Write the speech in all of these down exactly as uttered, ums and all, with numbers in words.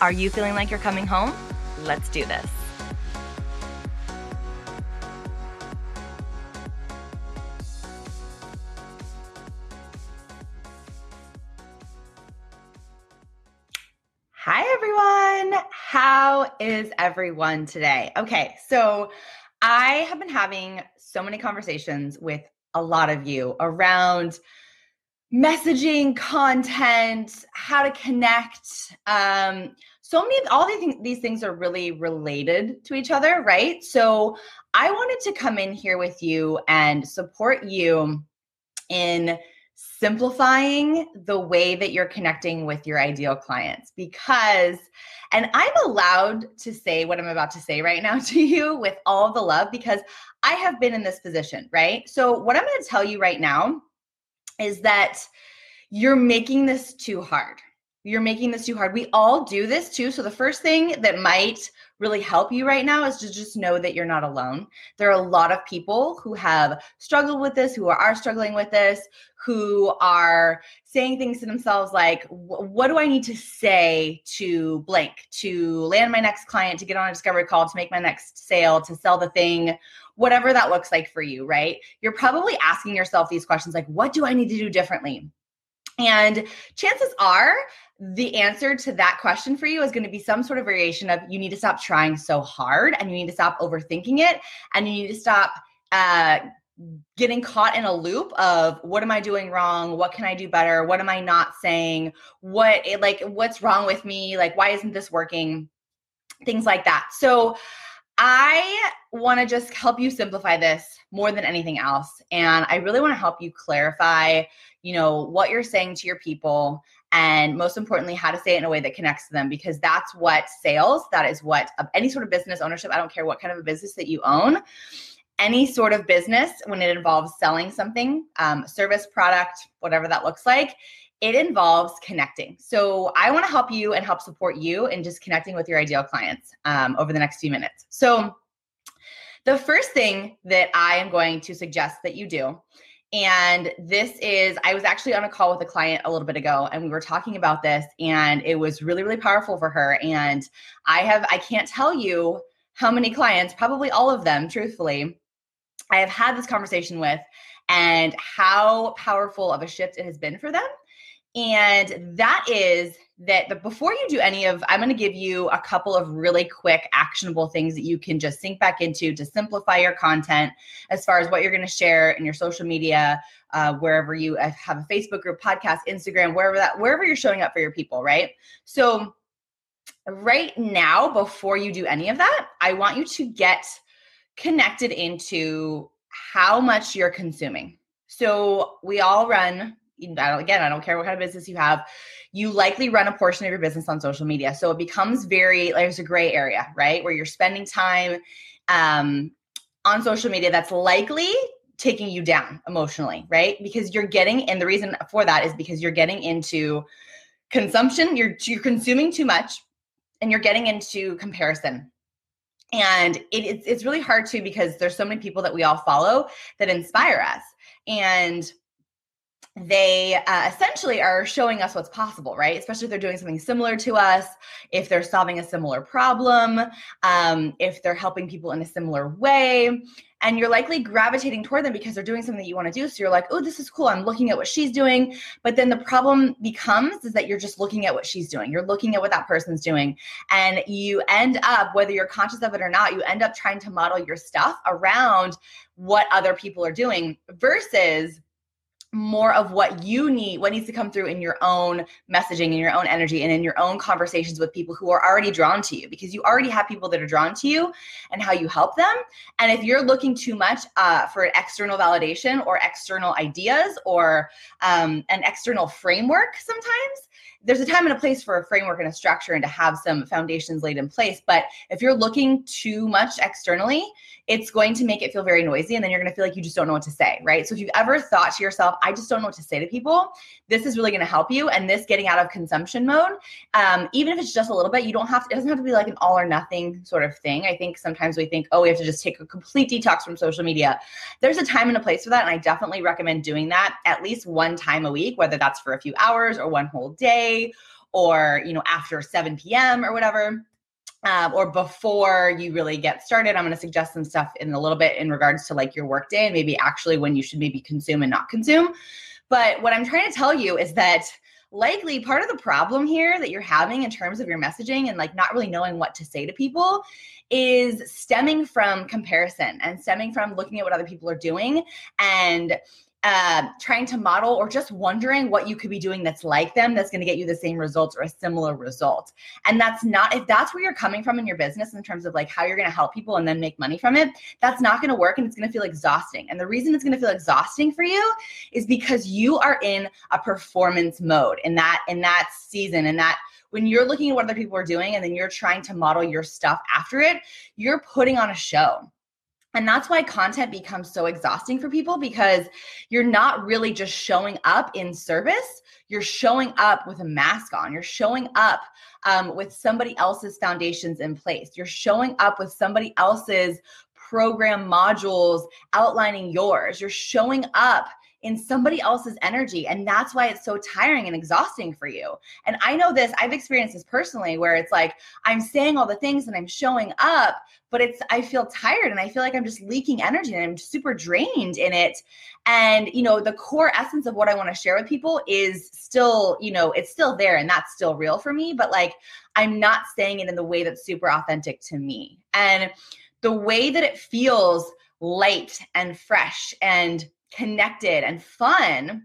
Are you feeling like you're coming home? Let's do this. Hi, everyone. How is everyone today? Okay, so I have been having so many conversations with a lot of you around messaging, content, how to connect. Um, so many of all these things, these things are really related to each other, right? So I wanted to come in here with you and support you in simplifying the way that you're connecting with your ideal clients, because, and I'm allowed to say what I'm about to say right now to you with all the love, because I have been in this position, right? So what I'm going to tell you right now is that you're making this too hard. You're making this too hard. We all do this too. So the first thing that might really help you right now is to just know that you're not alone. There are a lot of people who have struggled with this, who are, are struggling with this, who are saying things to themselves like, what do I need to say to blank, to land my next client, to get on a discovery call, to make my next sale, to sell the thing, whatever that looks like for you, right? You're probably asking yourself these questions like, what do I need to do differently? And chances are the answer to that question for you is going to be some sort of variation of you need to stop trying so hard, and you need to stop overthinking it, and you need to stop uh, getting caught in a loop of what am I doing wrong? What can I do better? What am I not saying? What like what's wrong with me? Like, why isn't this working? Things like that. So I want to just help you simplify this more than anything else. And I really want to help you clarify, you know, what you're saying to your people, and most importantly, how to say it in a way that connects to them, because that's what sales, that is what any sort of business ownership, I don't care what kind of a business that you own, any sort of business, when it involves selling something, um, service, product, whatever that looks like, it involves connecting. So I want to help you and help support you in just connecting with your ideal clients um, over the next few minutes. So the first thing that I am going to suggest that you do, and this is, I was actually on a call with a client a little bit ago, and we were talking about this, and it was really, really powerful for her. And I have, I can't tell you how many clients, probably all of them, truthfully, I have had this conversation with, and how powerful of a shift it has been for them. And that is that the, before you do any of, I'm going to give you a couple of really quick actionable things that you can just sink back into to simplify your content as far as what you're going to share in your social media, uh, wherever you have a Facebook group, podcast, Instagram, wherever that, wherever you're showing up for your people, right? So right now, before you do any of that, I want you to get connected into how much you're consuming. So we all run I don't, again, I don't care what kind of business you have, you likely run a portion of your business on social media. So it becomes very, like, there's a gray area, right? Where you're spending time um, on social media that's likely taking you down emotionally, right? Because you're getting, and the reason for that is because you're getting into consumption, you're, you're consuming too much, and you're getting into comparison. And it, it's, it's really hard to, because there's so many people that we all follow that inspire us. And they uh, essentially are showing us what's possible, right? Especially if they're doing something similar to us, if they're solving a similar problem, um, if they're helping people in a similar way. And you're likely gravitating toward them because they're doing something that you want to do. So you're like, oh, this is cool. I'm looking at what she's doing. But then the problem becomes is that you're just looking at what she's doing. You're looking at what that person's doing. And you end up, whether you're conscious of it or not, you end up trying to model your stuff around what other people are doing versus more of what you need, what needs to come through in your own messaging, in your own energy, and in your own conversations with people who are already drawn to you, because you already have people that are drawn to you and how you help them. And if you're looking too much uh, for external validation or external ideas or um, an external framework sometimes, there's a time and a place for a framework and a structure and to have some foundations laid in place. But if you're looking too much externally, it's going to make it feel very noisy. And then you're going to feel like you just don't know what to say, right? So if you've ever thought to yourself, I just don't know what to say to people, this is really going to help you. And this getting out of consumption mode, um, even if it's just a little bit, you don't have to, it doesn't have to be like an all or nothing sort of thing. I think sometimes we think, oh, we have to just take a complete detox from social media. There's a time and a place for that. And I definitely recommend doing that at least one time a week, whether that's for a few hours or one whole day or, you know, after seven p.m. or whatever. Um, or before you really get started, I'm going to suggest some stuff in a little bit in regards to like your work day and maybe actually when you should maybe consume and not consume. But what I'm trying to tell you is that likely part of the problem here that you're having in terms of your messaging and like not really knowing what to say to people is stemming from comparison and stemming from looking at what other people are doing and Uh, trying to model or just wondering what you could be doing that's like them that's going to get you the same results or a similar result. And that's not, if that's where you're coming from in your business in terms of like how you're going to help people and then make money from it, that's not going to work and it's going to feel exhausting. And the reason it's going to feel exhausting for you is because you are in a performance mode in that, in that season, in that when you're looking at what other people are doing and then you're trying to model your stuff after it, you're putting on a show. And that's why content becomes so exhausting for people because you're not really just showing up in service. You're showing up with a mask on. You're showing up um, with somebody else's foundations in place. You're showing up with somebody else's program modules outlining yours. You're showing up in somebody else's energy. And that's why it's so tiring and exhausting for you. And I know this, I've experienced this personally where it's like, I'm saying all the things and I'm showing up, but it's, I feel tired and I feel like I'm just leaking energy and I'm super drained in it. And, you know, the core essence of what I want to share with people is still, you know, it's still there and that's still real for me, but like, I'm not saying it in the way that's super authentic to me. And the way that it feels light and fresh and connected and fun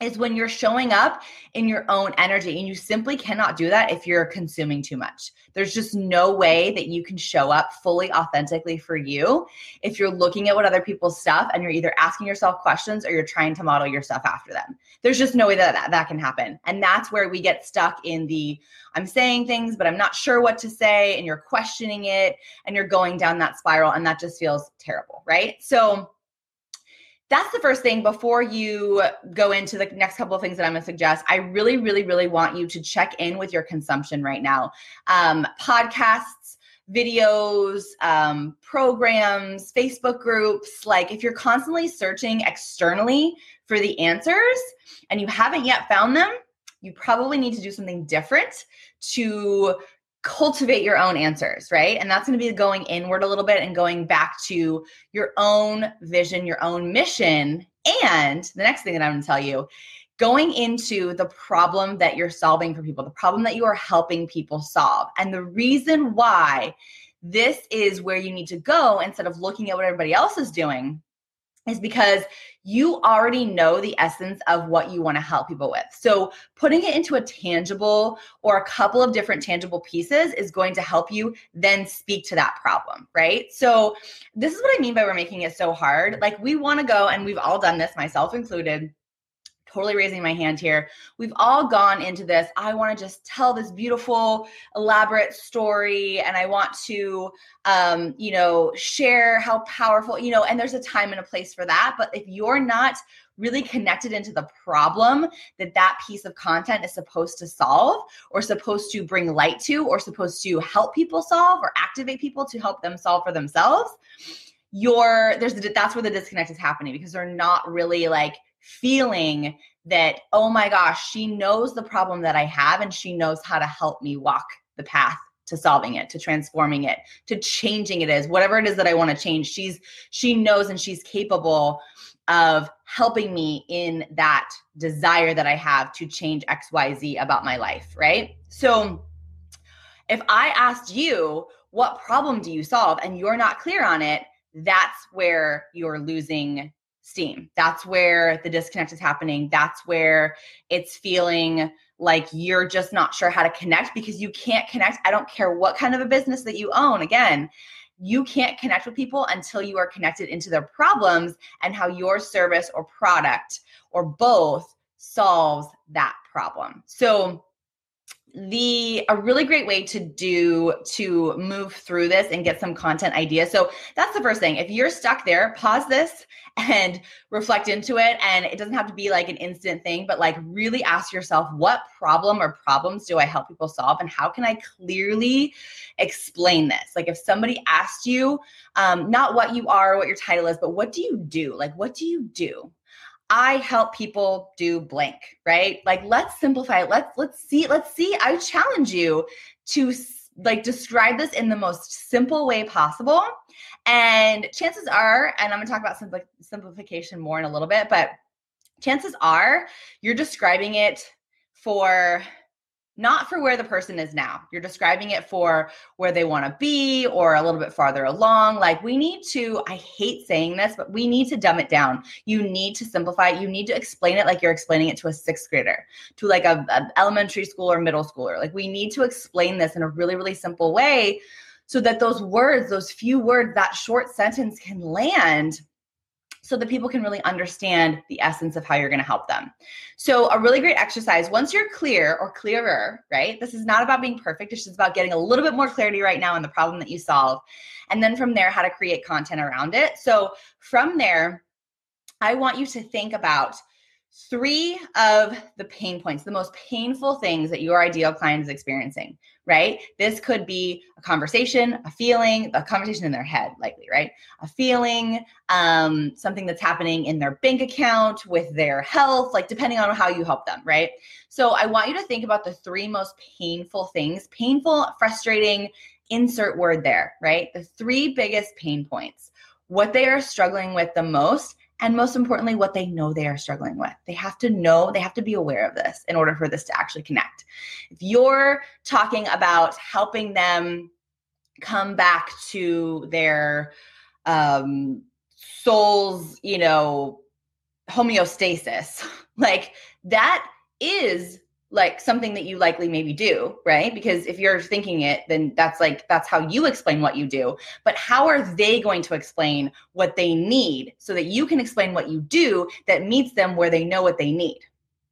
is when you're showing up in your own energy. And you simply cannot do that if you're consuming too much. There's just no way that you can show up fully authentically for you if you're looking at what other people's stuff and you're either asking yourself questions or you're trying to model your stuff after them. There's just no way that that, that can happen. And that's where we get stuck in the, I'm saying things, but I'm not sure what to say. And you're questioning it and you're going down that spiral. And that just feels terrible, right? So that's the first thing. Before you go into the next couple of things that I'm going to suggest, I really, really, really want you to check in with your consumption right now. Um, podcasts, videos, um, programs, Facebook groups. Like if you're constantly searching externally for the answers and you haven't yet found them, you probably need to do something different to cultivate your own answers, right? And that's going to be going inward a little bit and going back to your own vision, your own mission. And the next thing that I'm going to tell you, going into the problem that you're solving for people, the problem that you are helping people solve. And the reason why this is where you need to go instead of looking at what everybody else is doing is because you already know the essence of what you want to help people with. So putting it into a tangible or a couple of different tangible pieces is going to help you then speak to that problem, right? So this is what I mean by we're making it so hard. Like we want to go, and we've all done this, myself included, totally raising my hand here. We've all gone into this. I want to just tell this beautiful, elaborate story. And I want to, um, you know, share how powerful, you know, and there's a time and a place for that. But if you're not really connected into the problem that that piece of content is supposed to solve or supposed to bring light to or supposed to help people solve or activate people to help them solve for themselves, you're, there's that's where the disconnect is happening because they're not really like, feeling that, oh my gosh, she knows the problem that I have and she knows how to help me walk the path to solving it, to transforming it, to changing it is, whatever it is that I want to change. She's, she knows and she's capable of helping me in that desire that I have to change X, Y, Z about my life, right? So if I asked you, what problem do you solve? And you're not clear on it, that's where you're losing steam. That's where the disconnect is happening. That's where it's feeling like you're just not sure how to connect because you can't connect. I don't care what kind of a business that you own. Again, you can't connect with people until you are connected into their problems and how your service or product or both solves that problem. So the a really great way to do to move through this and get some content ideas. So that's the first thing. If you're stuck there, pause this and reflect into it. And it doesn't have to be like an instant thing, but like really ask yourself, what problem or problems do I help people solve? And how can I clearly explain this? Like if somebody asked you, um, not what you are, what your title is, but what do you do? Like, what do you do? I help people do blank, right? Like, let's simplify it. Let's, let's see, let's see. I challenge you to like describe this in the most simple way possible. And chances are, and I'm gonna talk about simpli- simplification more in a little bit, but chances are you're describing it for not for where the person is now. You're describing it for where they want to be or a little bit farther along. Like we need to, I hate saying this, but we need to dumb it down. You need to simplify it. You need to explain it like you're explaining it to a sixth grader, to like a, a elementary school or middle schooler. Like we need to explain this in a really, really simple way so that those words, those few words, that short sentence can land so that people can really understand the essence of how you're going to help them. So a really great exercise, once you're clear or clearer, right? This is not about being perfect. It's just about getting a little bit more clarity right now on the problem that you solve. And then from there, how to create content around it. So from there, I want you to think about three of the pain points, the most painful things that your ideal client is experiencing, right? This could be a conversation, a feeling, a conversation in their head likely, right? A feeling, um, something that's happening in their bank account, with their health, like depending on how you help them, right? So I want you to think about the three most painful things, painful, frustrating, insert word there, right? The three biggest pain points, what they are struggling with the most, and most importantly, what they know they are struggling with. They have to know, they have to be aware of this in order for this to actually connect. If you're talking about helping them come back to their um, soul's, you know, homeostasis, like that is like something that you likely maybe do, right? Because if you're thinking it, then that's like, that's how you explain what you do. But how are they going to explain what they need so that you can explain what you do that meets them where they know what they need?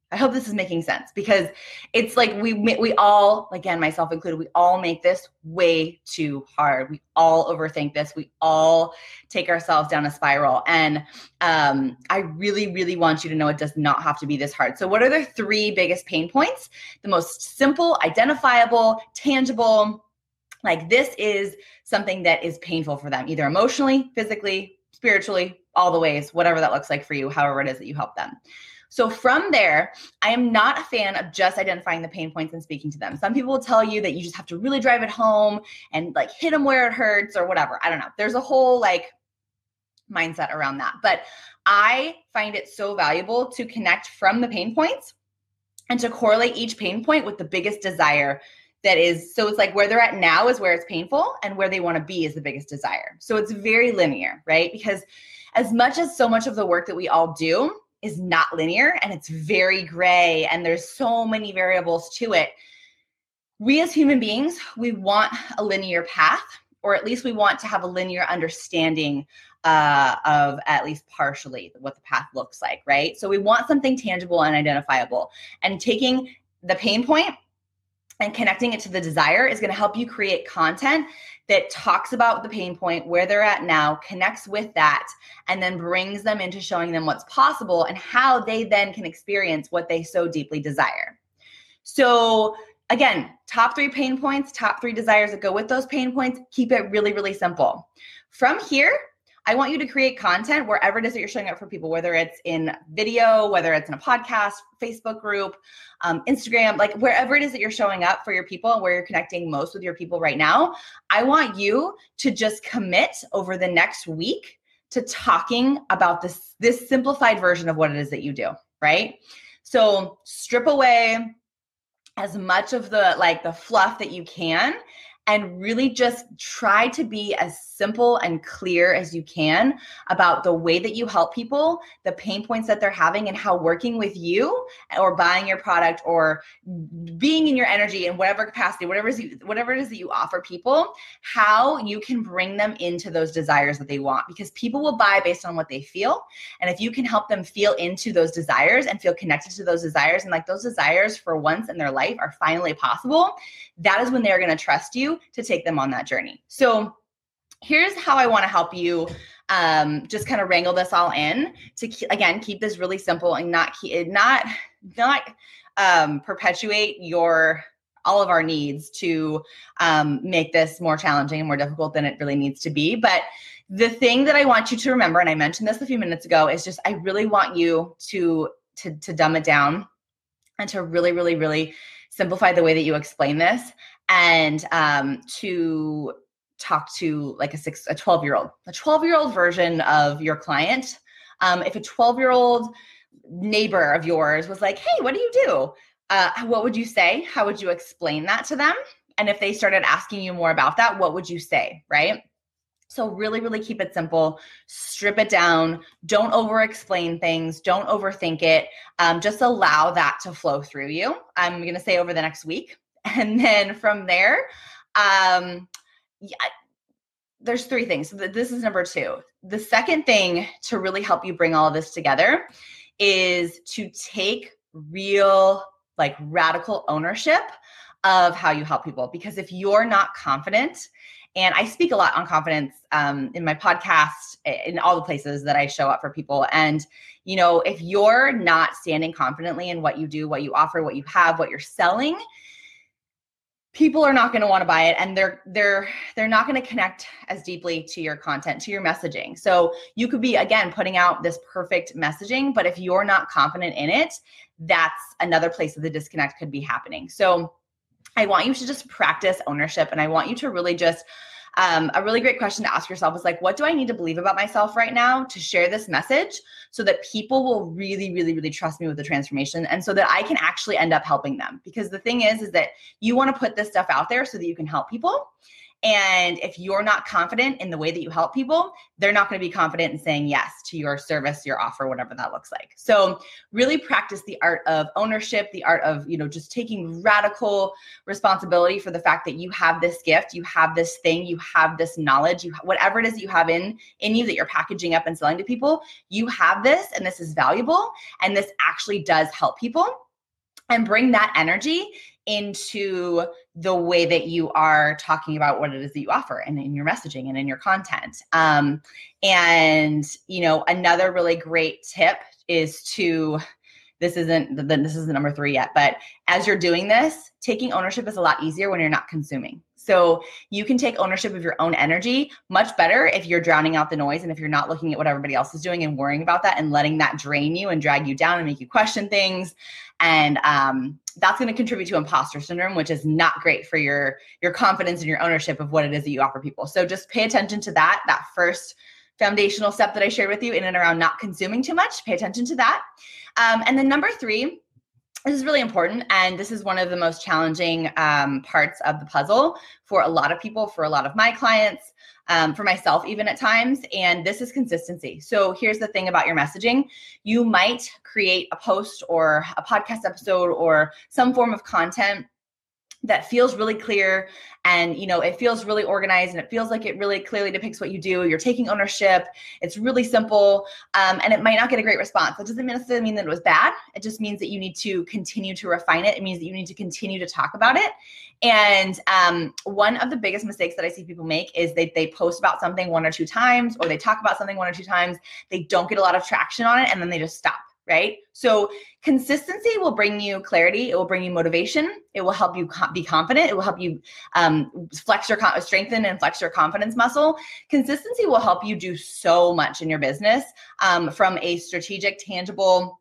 I hope this is making sense, because it's like we we all, again, myself included, we all make this way too hard. We all overthink this. We all take ourselves down a spiral. And um, I really, really want you to know it does not have to be this hard. So what are the three biggest pain points? The most simple, identifiable, tangible, like this is something that is painful for them, either emotionally, physically, spiritually, all the ways, whatever that looks like for you, however it is that you help them. So from there, I am not a fan of just identifying the pain points and speaking to them. Some people will tell you that you just have to really drive it home and like hit them where it hurts or whatever. I don't know. There's a whole like mindset around that. But I find it so valuable to connect from the pain points and to correlate each pain point with the biggest desire that is. So it's like where they're at now is where it's painful, and where they want to be is the biggest desire. So it's very linear, right? Because as much as so much of the work that we all do is not linear and it's very gray and there's so many variables to it. We as human beings, we want a linear path, or at least we want to have a linear understanding uh, of at least partially what the path looks like, right? So we want something tangible and identifiable, and taking the pain point and connecting it to the desire is going to help you create content that talks about the pain point, where they're at now, connects with that, and then brings them into showing them what's possible and how they then can experience what they so deeply desire. So again, top three pain points, top three desires that go with those pain points, keep it really, really simple. From here, I want you to create content wherever it is that you're showing up for people, whether it's in video, whether it's in a podcast, Facebook group, um, Instagram, like wherever it is that you're showing up for your people and where you're connecting most with your people right now. I want you to just commit over the next week to talking about this, this simplified version of what it is that you do, right? So strip away as much of the like the fluff that you can and really just try to be as simple and clear as you can about the way that you help people, the pain points that they're having, and how working with you or buying your product or being in your energy in whatever capacity, whatever is you, whatever it is that you offer people, how you can bring them into those desires that they want, because people will buy based on what they feel. And if you can help them feel into those desires and feel connected to those desires, and like those desires for once in their life are finally possible, that is when they're going to trust you to take them on that journey. So here's how I want to help you um, just kind of wrangle this all in to, again, keep this really simple and not, not, not um, perpetuate your, all of our needs to um, make this more challenging and more difficult than it really needs to be. But the thing that I want you to remember, and I mentioned this a few minutes ago, is just, I really want you to, to, to dumb it down and to really, really, really simplify the way that you explain this, and um, to talk to like a six, a twelve-year-old, a twelve-year-old version of your client. Um, if a twelve-year-old neighbor of yours was like, "Hey, what do you do?" Uh, what would you say? How would you explain that to them? And if they started asking you more about that, what would you say? Right? So really, really keep it simple, strip it down, don't over-explain things, don't overthink it, um, just allow that to flow through you. I'm going to say over the next week. And then from there, um, yeah, there's three things. So th- this is number two. The second thing to really help you bring all of this together is to take real, like radical ownership of how you help people. Because if you're not confident, and I speak a lot on confidence um, in my podcast, in all the places that I show up for people. And, you know, if you're not standing confidently in what you do, what you offer, what you have, what you're selling, people are not going to want to buy it, and they're they're they're not going to connect as deeply to your content, to your messaging. So you could be, again, putting out this perfect messaging, but if you're not confident in it, that's another place that the disconnect could be happening. So I want you to just practice ownership, and I want you to really just, um, a really great question to ask yourself is like, what do I need to believe about myself right now to share this message so that people will really, really, really trust me with the transformation, and so that I can actually end up helping them? Because the thing is, is that you want to put this stuff out there so that you can help people. And if you're not confident in the way that you help people, they're not going to be confident in saying yes to your service, your offer, whatever that looks like. So really practice the art of ownership, the art of, you know, just taking radical responsibility for the fact that you have this gift, you have this thing, you have this knowledge, you whatever it is that you have in, in you that you're packaging up and selling to people, you have this, and this is valuable, and this actually does help people, and bring that energy into the way that you are talking about what it is that you offer, and in your messaging and in your content. Um, and, you know, another really great tip is to, this isn't, this isn't number three yet, but as you're doing this, taking ownership is a lot easier when you're not consuming. So you can take ownership of your own energy much better if you're drowning out the noise, and if you're not looking at what everybody else is doing and worrying about that and letting that drain you and drag you down and make you question things. And um, that's going to contribute to imposter syndrome, which is not great for your, your confidence and your ownership of what it is that you offer people. So just pay attention to that, that first foundational step that I shared with you in and around not consuming too much. Pay attention to that. Um, and then number three, this is really important, and this is one of the most challenging um, parts of the puzzle for a lot of people, for a lot of my clients, um, for myself even at times, and this is consistency. So here's the thing about your messaging. You might create a post or a podcast episode or some form of content that feels really clear, and, you know, it feels really organized, and it feels like it really clearly depicts what you do. You're taking ownership. It's really simple. Um, and it might not get a great response. That doesn't necessarily mean that it was bad. It just means that you need to continue to refine it. It means that you need to continue to talk about it. And um, one of the biggest mistakes that I see people make is they, they post about something one or two times, or they talk about something one or two times. They don't get a lot of traction on it, and then they just stop. Right? So consistency will bring you clarity. It will bring you motivation. It will help you co- be confident. It will help you um, flex your, con- strengthen and flex your confidence muscle. Consistency will help you do so much in your business um, from a strategic, tangible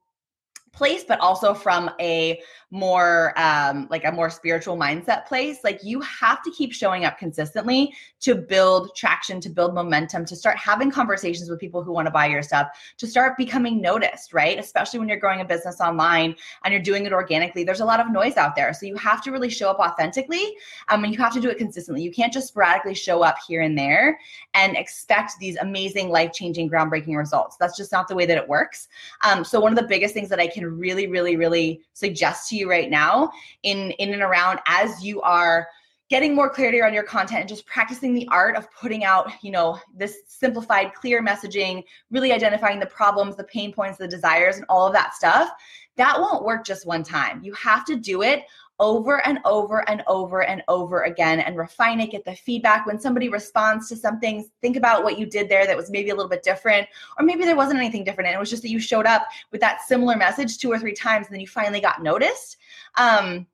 place, but also from a more um, like a more spiritual mindset place. Like you have to keep showing up consistently to build traction, to build momentum, to start having conversations with people who want to buy your stuff, to start becoming noticed, right? Especially when you're growing a business online and you're doing it organically, there's a lot of noise out there. So you have to really show up authentically, um, and you have to do it consistently. You can't just sporadically show up here and there and expect these amazing, life-changing, groundbreaking results. That's just not the way that it works. Um, so one of the biggest things that I can really, really, really suggest to you right now in, in and around as you are getting more clarity on your content and just practicing the art of putting out, you know, this simplified, clear messaging, really identifying the problems, the pain points, the desires, and all of that stuff, that won't work just one time. You have to do it over and over and over and over again and refine it, get the feedback. When somebody responds to something, think about what you did there that was maybe a little bit different, or maybe there wasn't anything different. And it was just that you showed up with that similar message two or three times and then you finally got noticed. Um,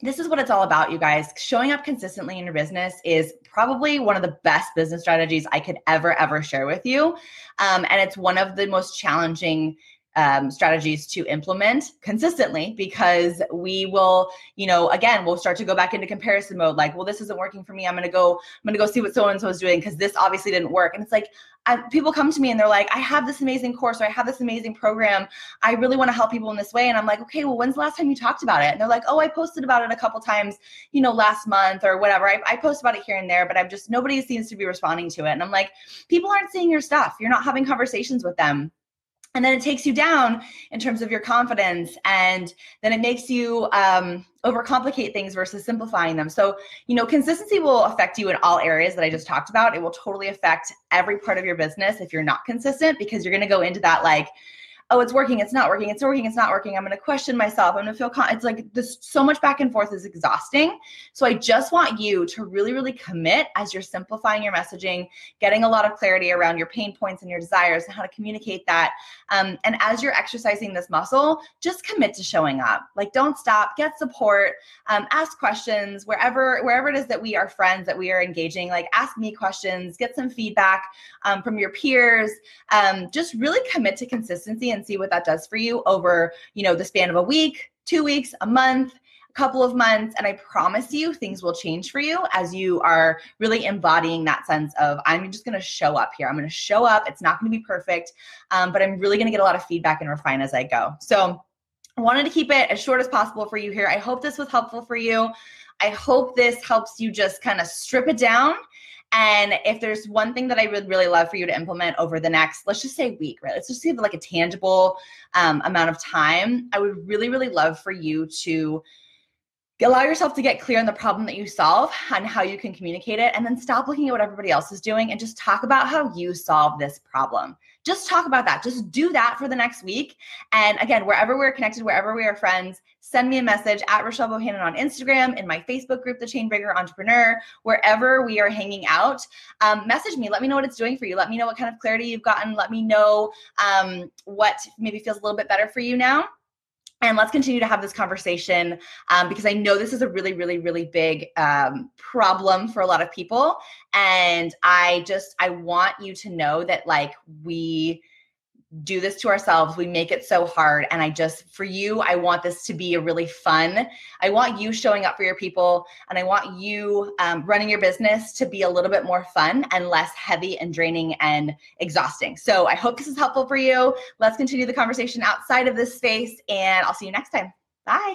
This is what it's all about, you guys. Showing up consistently in your business is probably one of the best business strategies I could ever, ever share with you. Um, and it's one of the most challenging um, strategies to implement consistently, because we will, you know, again, we'll start to go back into comparison mode. Like, well, this isn't working for me. I'm going to go, I'm going to go see what so-and-so is doing, because this obviously didn't work. And it's like, I, people come to me and they're like, I have this amazing course, or I have this amazing program. I really want to help people in this way. And I'm like, okay, well, when's the last time you talked about it? And they're like, oh, I posted about it a couple times, you know, last month or whatever. I, I post about it here and there, but I'm just, nobody seems to be responding to it. And I'm like, people aren't seeing your stuff. You're not having conversations with them. And then it takes you down in terms of your confidence. And then it makes you um, overcomplicate things versus simplifying them. So, you know, consistency will affect you in all areas that I just talked about. It will totally affect every part of your business if you're not consistent, because you're going to go into that like, oh, it's working, it's not working, it's working, it's not working. I'm going to question myself. I'm going to feel, con- it's like this, so much back and forth is exhausting. So I just want you to really, really commit as you're simplifying your messaging, getting a lot of clarity around your pain points and your desires and how to communicate that. Um, and as you're exercising this muscle, just commit to showing up. Like, don't stop, get support, um, ask questions wherever, wherever it is that we are friends, that we are engaging, like ask me questions, get some feedback um, from your peers. Um, just really commit to consistency and see what that does for you over, you know, the span of a week, two weeks, a month, a couple of months. And I promise you, things will change for you as you are really embodying that sense of, I'm just going to show up here. I'm going to show up. It's not going to be perfect, um, but I'm really going to get a lot of feedback and refine as I go. So I wanted to keep it as short as possible for you here. I hope this was helpful for you. I hope this helps you just kind of strip it down. And if there's one thing that I would really love for you to implement over the next, let's just say week, right? Let's just give like a tangible um, amount of time. I would really, really love for you to allow yourself to get clear on the problem that you solve and how you can communicate it. And then stop looking at what everybody else is doing and just talk about how you solve this problem. Just talk about that. Just do that for the next week. And again, wherever we're connected, wherever we are friends, send me a message at Rochelle Bohannon on Instagram, in my Facebook group, The Chainbreaker Entrepreneur, wherever we are hanging out. Um, message me. Let me know what it's doing for you. Let me know what kind of clarity you've gotten. Let me know um, what maybe feels a little bit better for you now. And let's continue to have this conversation um, because I know this is a really, really, really big um, problem for a lot of people. And I just, I want you to know that like we do this to ourselves. We make it so hard. And I just, for you, I want this to be a really fun, I want you showing up for your people, and I want you um, running your business to be a little bit more fun and less heavy and draining and exhausting. So I hope this is helpful for you. Let's continue the conversation outside of this space, and I'll see you next time. Bye.